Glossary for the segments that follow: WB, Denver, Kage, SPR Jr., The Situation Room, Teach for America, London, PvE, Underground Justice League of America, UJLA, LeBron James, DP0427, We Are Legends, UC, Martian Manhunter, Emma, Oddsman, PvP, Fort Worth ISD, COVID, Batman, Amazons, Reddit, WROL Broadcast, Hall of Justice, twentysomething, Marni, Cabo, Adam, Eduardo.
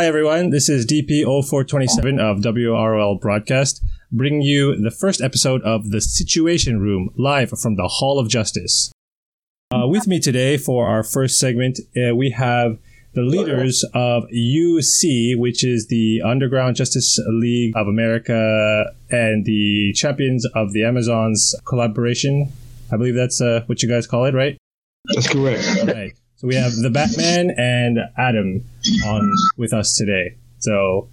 Hi everyone, this is DP0427 of WROL Broadcast, bringing you the first episode of The Situation Room, live from the Hall of Justice. With me today for our first segment, we have the leaders of UC, which is the Underground Justice League of America and the Champions of the Amazons collaboration. I believe that's what you guys call it, right? That's correct. Right. So we have the Batman and Adam on with us today. So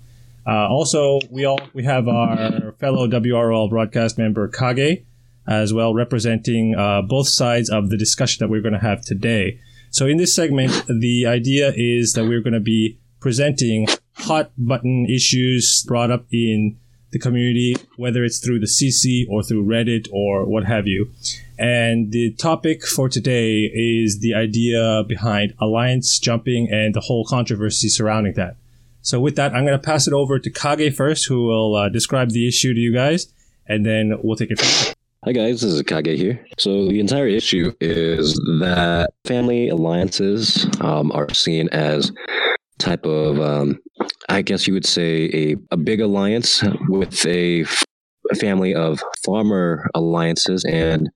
also we have our fellow WROL broadcast member Kage as well, representing both sides of the discussion that we're going to have today. So in this segment, the idea is that we're going to be presenting hot button issues brought up in the community, whether it's through the CC or through Reddit or what have you. And the topic for today is the idea behind alliance jumping and the whole controversy surrounding that. So with that, I'm going to pass it over to Kage first, who will describe the issue to you guys, and then we'll take it from there. Hi guys, this is Kage here. So the entire issue is that family alliances are seen as type of, I guess you would say, a big alliance with a family of farmer alliances, and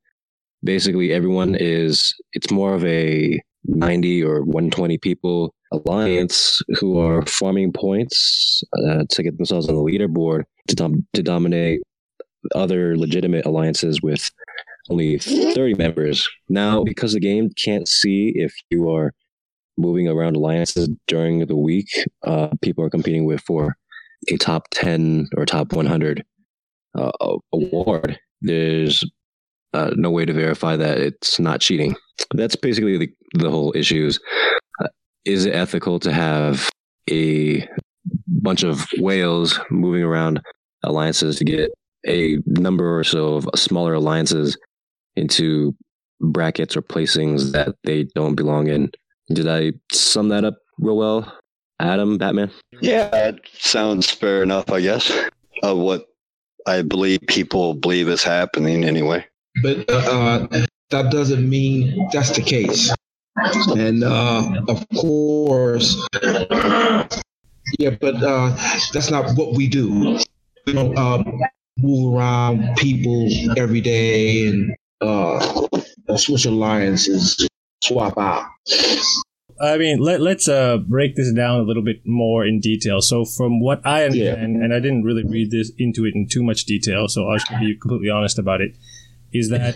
basically everyone is, it's more of a 90 or 120 people alliance who are farming points to get themselves on the leaderboard to dominate other legitimate alliances with only 30 members. Now, because the game can't see if you are moving around alliances during the week, people are competing for a top 10 or top 100 award. There's no way to verify that it's not cheating. That's basically the whole issue. Is it ethical to have a bunch of whales moving around alliances to get a number or so of smaller alliances into brackets or placings that they don't belong in? Did I sum that up real well, Adam, Batman? Yeah, that sounds fair enough, I guess, of what I believe people believe is happening anyway. But that doesn't mean that's the case. And of course, yeah, but that's not what we do. We don't move around people every day and switch alliances, swap out. I mean, let's break this down a little bit more in detail. So from what I understand, and I didn't really read this into it in too much detail, so I should be completely honest about it, is that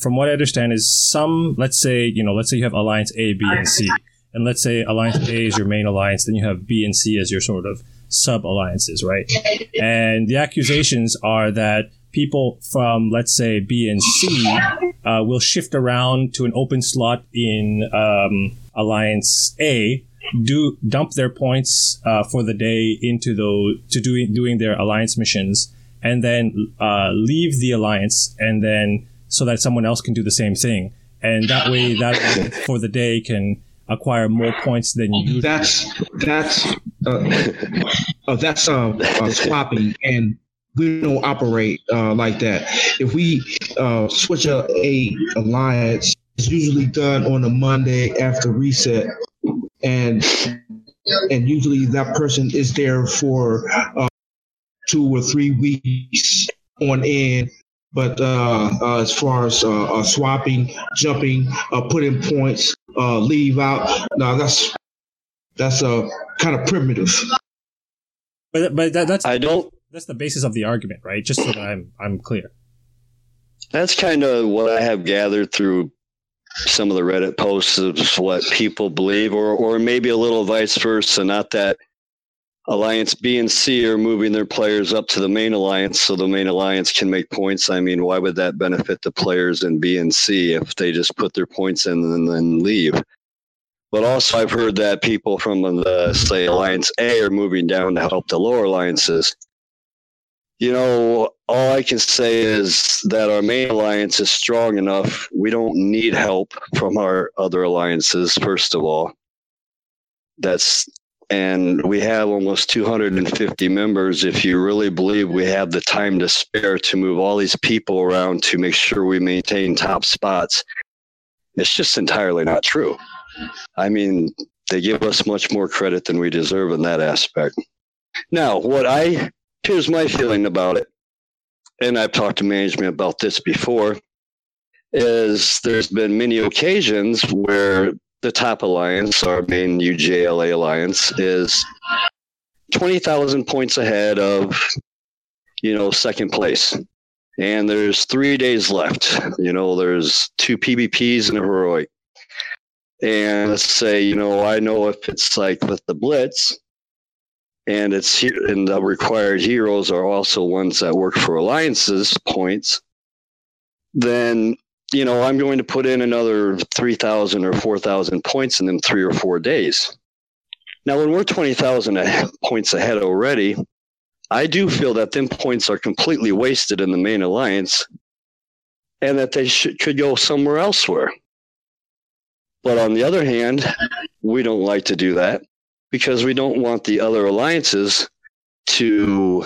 from what I understand is some, let's say you have Alliance A, B, and C. And let's say Alliance A is your main alliance, then you have B and C as your sort of sub-alliances, right? And the accusations are that people from, let's say, B and C will shift around to an open slot in Alliance A, dump their points for the day into doing their alliance missions, and then leave the alliance, and then so that someone else can do the same thing. And that way, that for the day can acquire more points than you do. That's swapping, and we don't operate like that. If we switch up a alliance, it's usually done on a Monday after reset, and usually that person is there for 2 or 3 weeks on end. But as far as swapping, jumping, putting points, leave out, no, that's kind of primitive. But that's the basis of the argument, right? Just so that I'm clear. That's kind of what I have gathered through some of the Reddit posts of what people believe, or maybe a little vice versa. Not that Alliance B and C are moving their players up to the main alliance so the main alliance can make points. I mean, why would that benefit the players in B and C if they just put their points in and then leave? But also I've heard that people from the, say, Alliance A are moving down to help the lower alliances. You know, all I can say is that our main alliance is strong enough. We don't need help from our other alliances, first of all. And we have almost 250 members. If you really believe we have the time to spare to move all these people around to make sure we maintain top spots, it's just entirely not true. I mean, They give us much more credit than we deserve in that aspect. Now, here's my feeling about it, and I've talked to management about this before, is there's been many occasions where the top alliance, our main UJLA alliance, is 20,000 points ahead of, second place. And there's 3 days left. There's two PBPs and a heroic. And let's say, I know if it's like with the Blitz, and it's here, and the required heroes are also ones that work for alliances points, then, I'm going to put in another 3,000 or 4,000 points in them 3 or 4 days. Now, when we're 20,000 points ahead already, I do feel that them points are completely wasted in the main alliance and that they could go somewhere elsewhere. But on the other hand, we don't like to do that because we don't want the other alliances to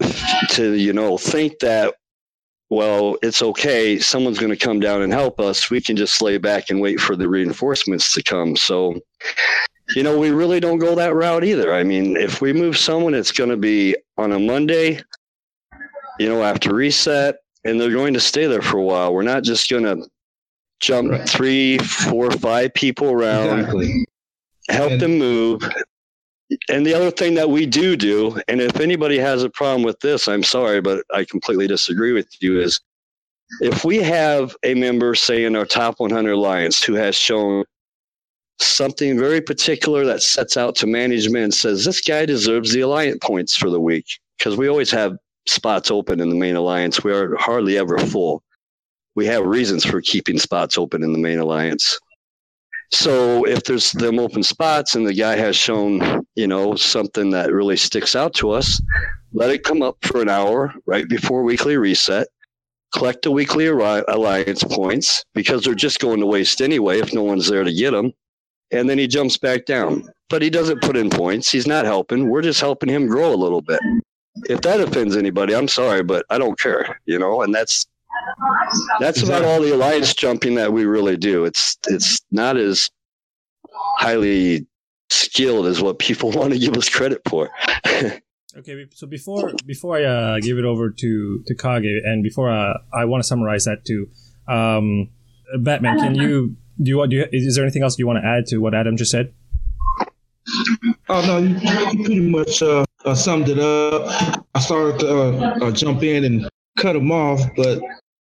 think that, well, it's okay, someone's going to come down and help us. We can just lay back and wait for the reinforcements to come. So, we really don't go that route either. I mean, if we move someone, it's going to be on a Monday, after reset, and they're going to stay there for a while. We're not just going to jump right. 3, 4, 5 people around, exactly. Help them move. And the other thing that we do, and if anybody has a problem with this, I'm sorry, but I completely disagree with you, is if we have a member, say, in our top 100 alliance who has shown something very particular that sets out to management and says, this guy deserves the alliance points for the week, because we always have spots open in the main alliance. We are hardly ever full. We have reasons for keeping spots open in the main alliance. So if there's them open spots and the guy has shown, something that really sticks out to us, let it come up for an hour right before weekly reset, collect the weekly alliance points because they're just going to waste anyway if no one's there to get them. And then he jumps back down, but he doesn't put in points. He's not helping. We're just helping him grow a little bit. If that offends anybody, I'm sorry, but I don't care, and that's about all the alliance jumping that we really do. It's not as highly skilled as what people want to give us credit for. Okay, so before I give it over to Kage, and before I want to summarize that too, Batman, is there anything else you want to add to what Adam just said? Oh no, you pretty much summed it up. I started to jump in and cut him off, but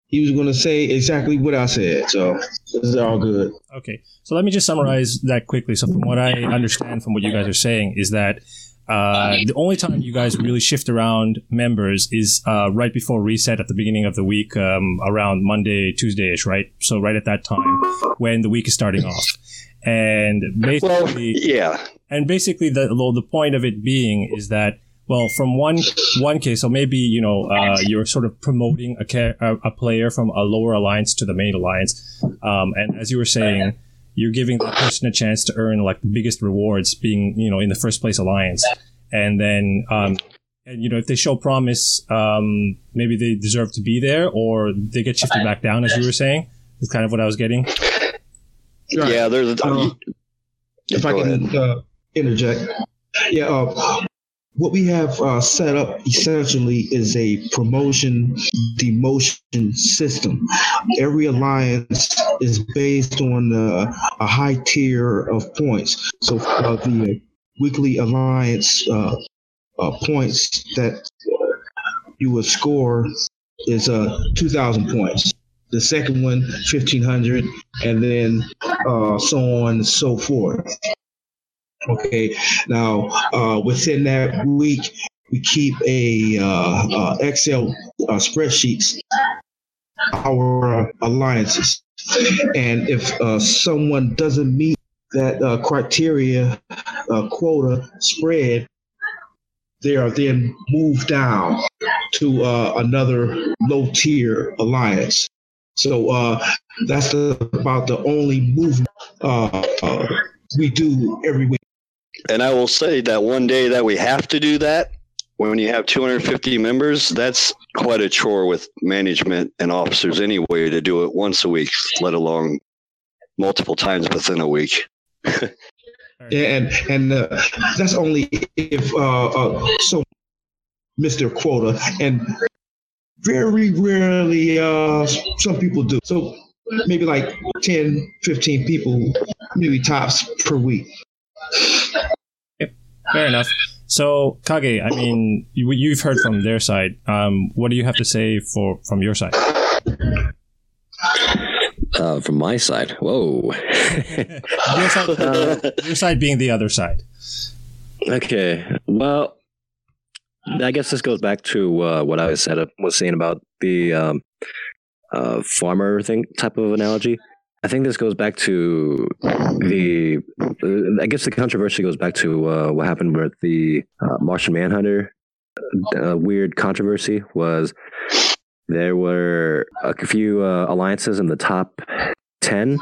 he was going to say exactly what I said, so this is all good. Okay, so let me just summarize that quickly. So from what I understand from what you guys are saying is that the only time you guys really shift around members is right before reset at the beginning of the week, around Monday, Tuesday-ish, right? So right at that time when the week is starting off. And basically, the point of it being is that, well, from one case, so maybe, you're sort of promoting a player from a lower alliance to the main alliance. And as you were saying, you're giving that person a chance to earn like the biggest rewards being, in the first place alliance. And then, if they show promise, maybe they deserve to be there or they get shifted back down, as you were saying. That's kind of what I was getting. Yeah, there's if I can interject. Yeah, what we have set up essentially is a promotion-demotion system. Every alliance is based on a high tier of points. So the weekly alliance points that you would score is 2,000 points. The second one, 1,500, and then so on and so forth. Okay. Now, within that week, we keep a Excel spreadsheets, our alliances, and if someone doesn't meet that criteria quota spread, they are then moved down to another low-tier alliance. So that's about the only movement we do every week. And I will say that one day that we have to do that, when you have 250 members, that's quite a chore with management and officers anyway to do it once a week, let alone multiple times within a week. Right. And that's only if so miss their quota, and very rarely some people do. So maybe like 10, 15 people, maybe tops per week. Yep. Fair enough. So, Kage, I mean, you've heard from their side. What do you have to say from your side? From my side? Whoa. Your side being the other side. Okay. Well, I guess this goes back to what I was saying about the farmer thing type of analogy. I think this goes back to I guess the controversy goes back to what happened with the Martian Manhunter. Weird controversy was there were a few alliances in the top 10.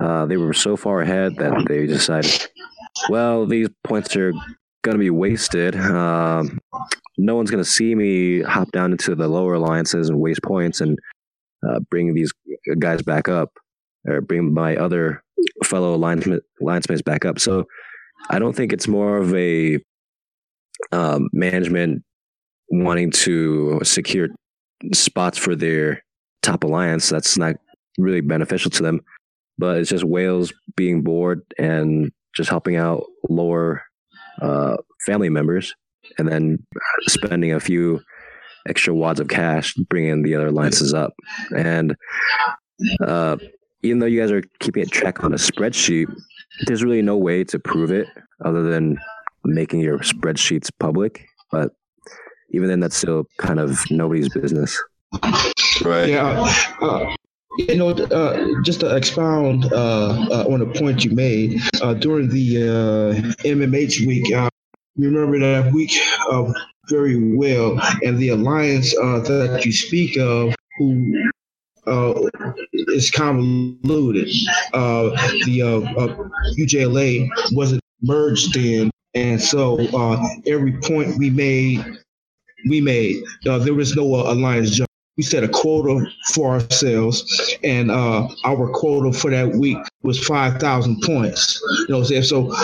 They were so far ahead that they decided, well, these points are going to be wasted. No one's going to see me hop down into the lower alliances and waste points and bring these guys back up, or bring my other fellow alliance mates back up. So I don't think it's more of a management wanting to secure spots for their top alliance. That's not really beneficial to them, but it's just whales being bored and just helping out lower family members, and then spending a few extra wads of cash bringing the other alliances up. And even though you guys are keeping it track on a spreadsheet, there's really no way to prove it other than making your spreadsheets public. But even then, that's still kind of nobody's business. Right. Yeah. Just to expound on a point you made, during the MMH week, remember that week very well, and the alliance that you speak of, who is convoluted. The UJLA wasn't merged in, and so every point we made. There was no alliance jump. We set a quota for ourselves, and our quota for that week was 5,000 points. You know what I'm saying? So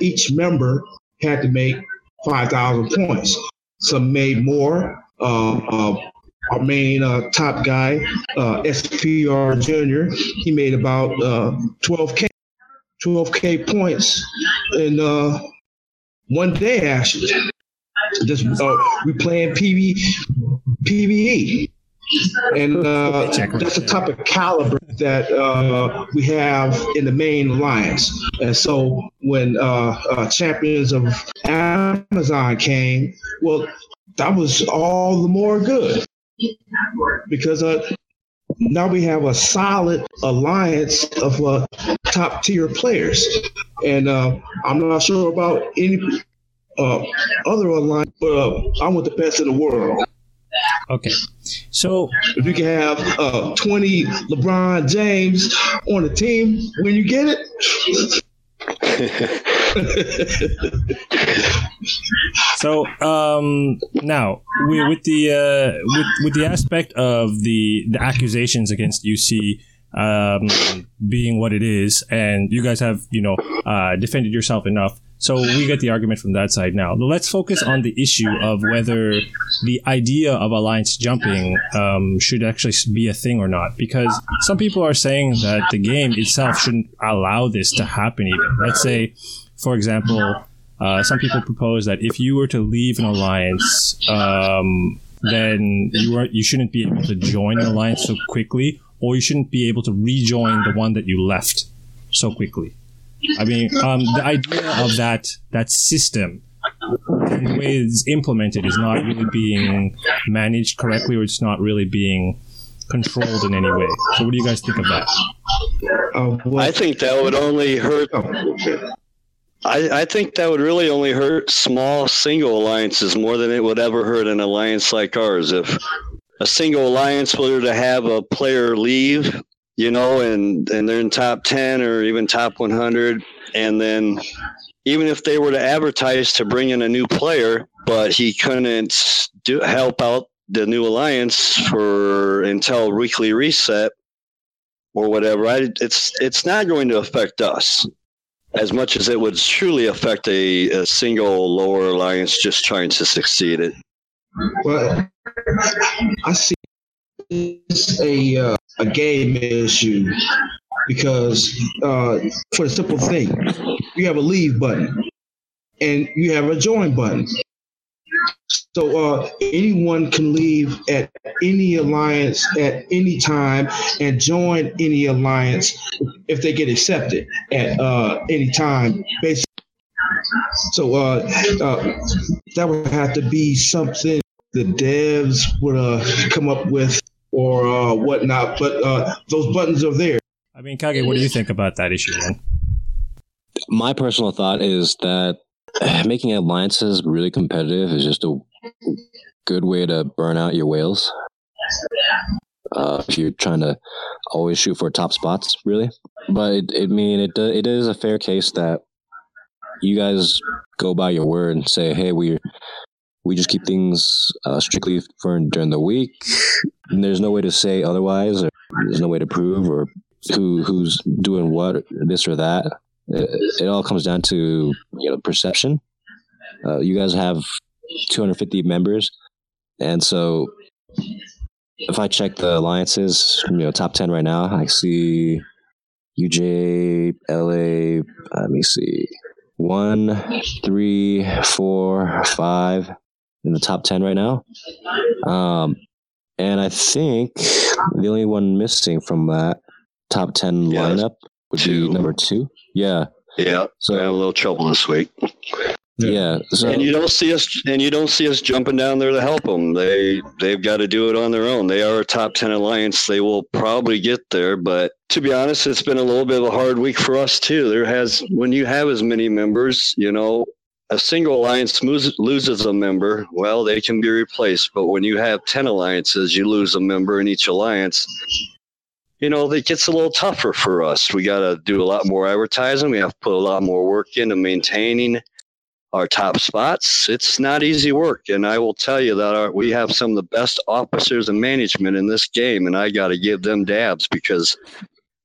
each member had to make 5,000 points. Some made more. Our main top guy, SPR Jr., he made about 12K points in one day, actually. Just we playing PvE, and that's the type of caliber that we have in the main alliance. And so when Champions of Amazon came, well, that was all the more good, because now we have a solid alliance of top tier players. And I'm not sure about any other alliance, but I want the best in the world. Okay. So if you can have 20 LeBron James on a team when you get it. So now with the aspect of the accusations against UC being what it is, and you guys have defended yourself enough, so we get the argument from that side. Now let's focus on the issue of whether the idea of alliance jumping should actually be a thing or not, because some people are saying that the game itself shouldn't allow this to happen. Even, let's say, for example, some people propose that if you were to leave an alliance, then you shouldn't be able to join an alliance so quickly, or you shouldn't be able to rejoin the one that you left so quickly. I mean, the idea of that system, the way it's implemented, is not really being managed correctly, or it's not really being controlled in any way. So what do you guys think of that? I think that would only hurt... I think that would really only hurt small single alliances more than it would ever hurt an alliance like ours. If a single alliance were to have a player leave, and they're in top 10 or even top 100. And then even if they were to advertise to bring in a new player, but he couldn't help out the new alliance until weekly reset or whatever, it's not going to affect us. as much as it would truly affect a single lower alliance just trying to succeed it. Well, I see it's a game issue because for the simple thing, you have a leave button and you have a join button. So anyone can leave at any alliance at any time and join any alliance if they get accepted at any time, basically. So that would have to be something the devs would come up with or whatnot. But those buttons are there. I mean, Kage, what do you think about that issue, man? My personal thought is that making alliances really competitive is just a good way to burn out your whales. If you're trying to always shoot for top spots, really. But it is a fair case that you guys go by your word and say, hey, we just keep things strictly for during the week. And there's no way to say otherwise, or there's no way to prove or who's doing what, or this or that. It all comes down to perception. You guys have 250 members, and so if I check the alliances, top 10 right now, I see UJ, LA. Let me see, 1, 3, 4, 5 in the top 10 right now. And I think the only one missing from that top 10 lineup would be number 2. Yeah. So I had a little trouble this week. Yeah. So, and you don't see us jumping down there to help them. They've got to do it on their own. They are a top 10 alliance. They will probably get there, but to be honest, it's been a little bit of a hard week for us too. When you have as many members, a single alliance loses a member. Well, they can be replaced, but when you have 10 alliances, you lose a member in each alliance. It gets a little tougher for us. We got to do a lot more advertising. We have to put a lot more work into maintaining our top spots. It's not easy work. And I will tell you that we have some of the best officers and management in this game. And I got to give them dabs because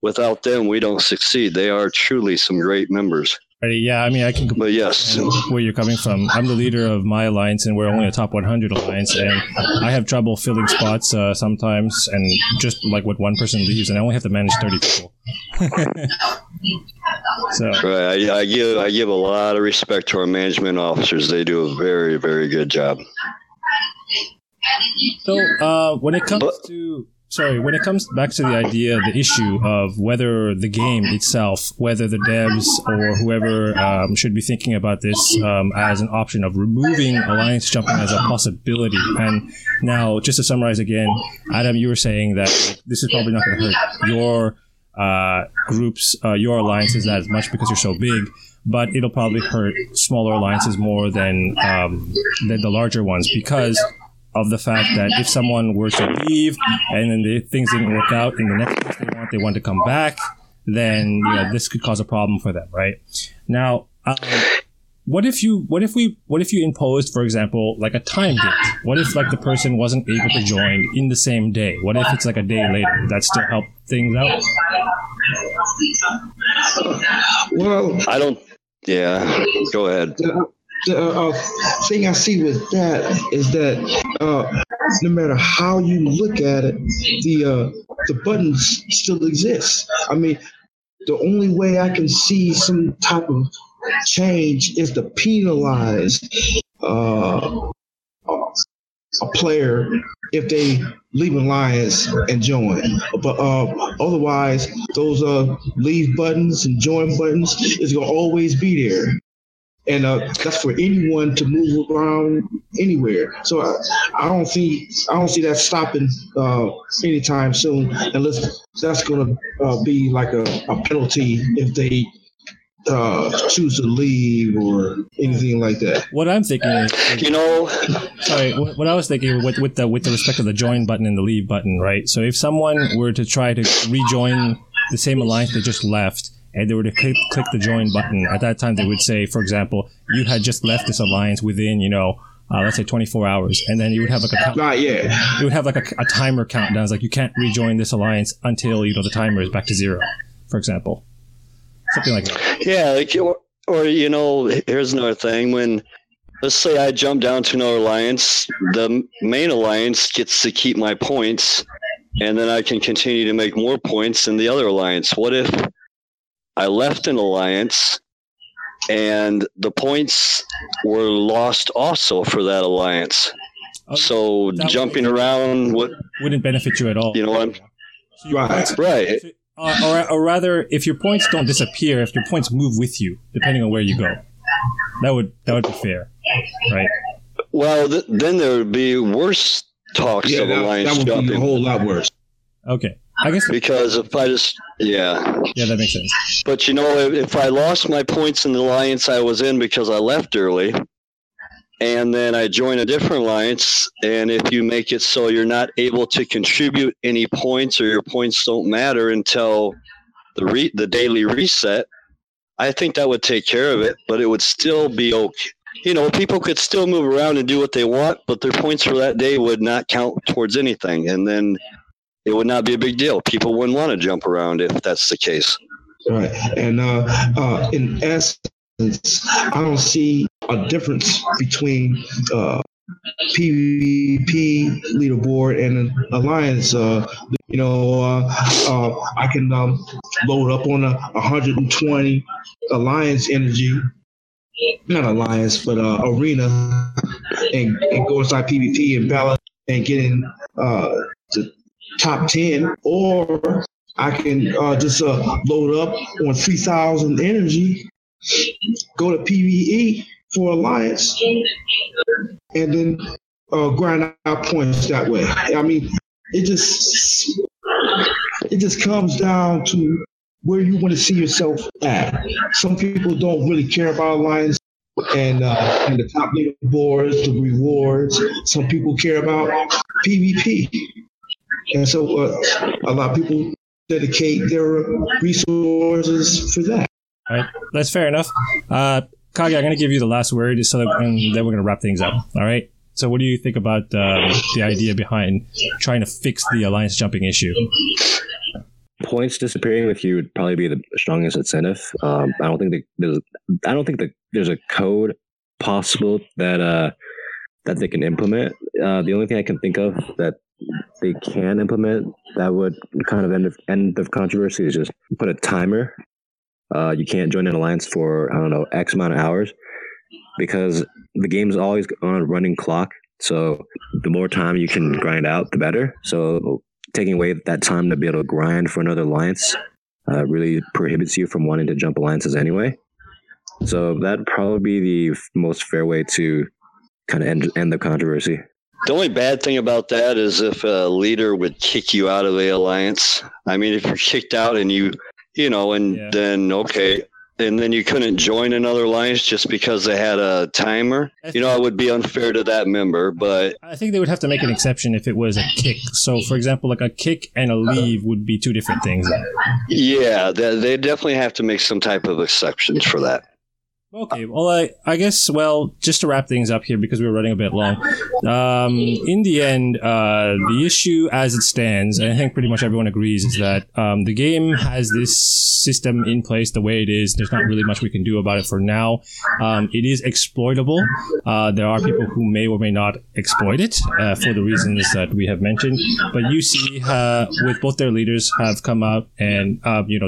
without them, we don't succeed. They are truly some great members. Yeah, I mean, I can completely understand where you're coming from. I'm the leader of my alliance, and we're only a top 100 alliance, and I have trouble filling spots sometimes, and just like when one person leaves, and I only have to manage 30 people. So right, I give a lot of respect to our management officers. They do a very, very good job. So when it comes back to the idea, the issue of whether the game itself, whether the devs or whoever should be thinking about this as an option of removing alliance jumping as a possibility. And now, just to summarize again, Adam, you were saying that this is probably not going to hurt your groups, your alliances not as much because you're so big, but it'll probably hurt smaller alliances more than the larger ones because of the fact that if someone were to leave and then things didn't work out and the next place they want to come back, then this could cause a problem for them, right? Now, what if you imposed, for example, like a time date? What if the person wasn't able to join in the same day? What if it's a day later? Would that still help things out? Well, I don't. Yeah, go ahead. The thing I see with that is that no matter how you look at it, the buttons still exist. I mean, the only way I can see some type of change is to penalize a player if they leave an alliance and join. But otherwise, those leave buttons and join buttons is going to always be there. And that's for anyone to move around anywhere. So I don't see that stopping anytime soon, unless that's going to be a penalty if they choose to leave or anything like that. What I'm thinking is, sorry, what I was thinking with the respect of the join button and the leave button, right? So if someone were to try to rejoin the same alliance they just left, and they were to click the join button, at that time they would say, for example, you had just left this alliance within, let's say 24 hours, and then you would have a timer countdown. It's you can't rejoin this alliance until the timer is back to zero, for example. something like that. Yeah, like or you know, here's another thing. When let's say I jump down to another alliance, the main alliance gets to keep my points, and then I can continue to make more points in the other alliance. What if I left an alliance and the points were lost also for that alliance? Oh, so that jumping around wouldn't benefit you at all. You know what? Right. Or rather, if your points don't disappear, if your points move with you, depending on where you go, that would be fair, right? Well, then there would be worse talks of alliance jumping. That would be a whole lot worse. Okay. I guess because if I just that makes sense. But you know, if I lost my points in the alliance I was in because I left early, and then I join a different alliance, and if you make it so you're not able to contribute any points or your points don't matter until the daily reset, I think that would take care of it. But it would still be okay. You know, people could still move around and do what they want, but their points for that day would not count towards anything, and then it would not be a big deal. People wouldn't want to jump around if that's the case. Right. And in essence, I don't see a difference between PvP leaderboard and an alliance. I can load up on 120 alliance energy, not alliance, but arena, and go inside PvP and balance and get in the top 10, or I can just load up on 3,000 energy, go to PvE for alliance, and then grind out points that way. I mean, it just comes down to where you want to see yourself at. Some people don't really care about alliance and the top leaderboards, the rewards. Some people care about PvP. And so a lot of people dedicate their resources for that. All right. That's fair enough. Kage, I'm going to give you the last word, and then we're going to wrap things up. All right? So what do you think about the idea behind trying to fix the alliance jumping issue? Points disappearing with you would probably be the strongest incentive. I don't think there's a code possible that they can implement. The only thing I can think of that they can implement that would kind of end of controversy is just put a timer. You can't join an alliance for, I don't know, X amount of hours, because the game's always on a running clock. So the more time you can grind out, the better. So taking away that time to be able to grind for another alliance really prohibits you from wanting to jump alliances anyway. So that'd probably be the most fair way to kind of end the controversy. The only bad thing about that is if a leader would kick you out of the alliance. I mean, if you're kicked out and then, okay, and then you couldn't join another alliance just because they had a timer, it would be unfair to that member, but... I think they would have to make an exception if it was a kick. So, for example, like a kick and a leave would be two different things. Yeah, they definitely have to make some type of exceptions for that. Okay, well, I guess, just to wrap things up here, because we were running a bit long, in the end, the issue as it stands, and I think pretty much everyone agrees, is that the game has this system in place the way it is. There's not really much we can do about it for now. It is exploitable. There are people who may or may not exploit it for the reasons that we have mentioned. But UC, with both their leaders, have come out and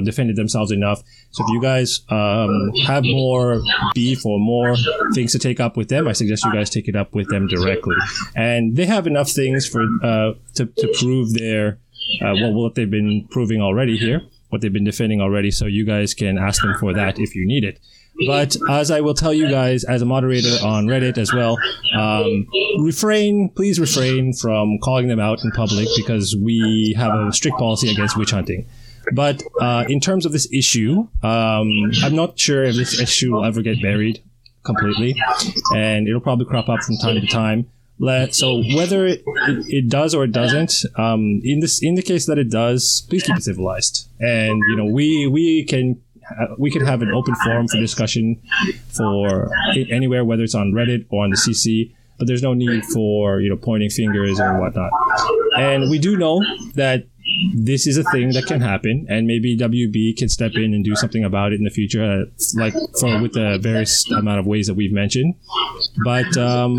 defended themselves enough. So if you guys have more beef or more things to take up with them, I suggest you guys take it up with them directly. And they have enough things for to prove their what they've been proving already here, what they've been defending already. So you guys can ask them for that if you need it. But as I will tell you guys, as a moderator on Reddit as well, please refrain from calling them out in public, because we have a strict policy against witch hunting. But in terms of this issue, I'm not sure if this issue will ever get buried completely, and it'll probably crop up from time to time. So whether it does or it doesn't, in the case that it does, please keep it civilized, and we can have an open forum for discussion for anywhere, whether it's on Reddit or on the CC. But there's no need for pointing fingers and whatnot. And we do know that this is a thing that can happen, and maybe WB can step in and do something about it in the future, like for with the various amount of ways that we've mentioned. But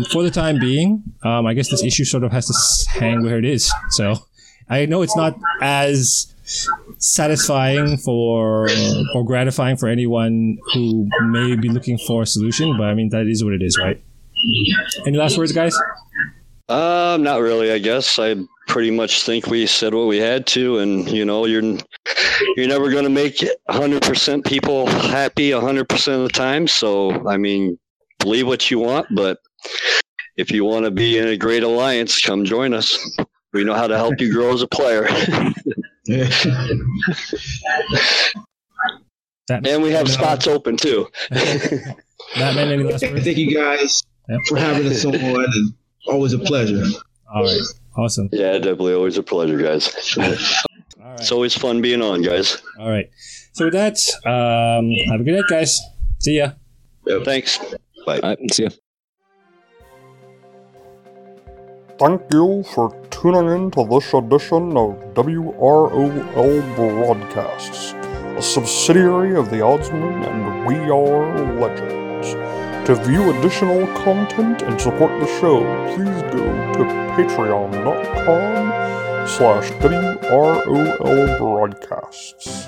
for the time being, I guess this issue sort of has to hang where it is. So I know it's not as satisfying for or gratifying for anyone who may be looking for a solution, but I mean, that is what it is, right? Any last words, guys? Not really, I guess. I pretty much think we said what we had to, and you know, you're never going to make 100% people happy 100% of the time. So, I mean, believe what you want, but if you want to be in a great alliance, come join us. We know how to help you grow as a player. And we have spots open too. Batman, any last words? Thank you guys for having us on. And always a pleasure. All right. Awesome. Yeah, definitely. Always a pleasure, guys. All right. It's always fun being on, guys. All right. So with that, have a good night, guys. See ya. Yeah, thanks. Bye. All right, see ya. Thank you for tuning in to this edition of WROL Broadcasts, a subsidiary of the Oddsman and We Are Legends. To view additional content and support the show, please go to patreon.com/WROL Broadcasts.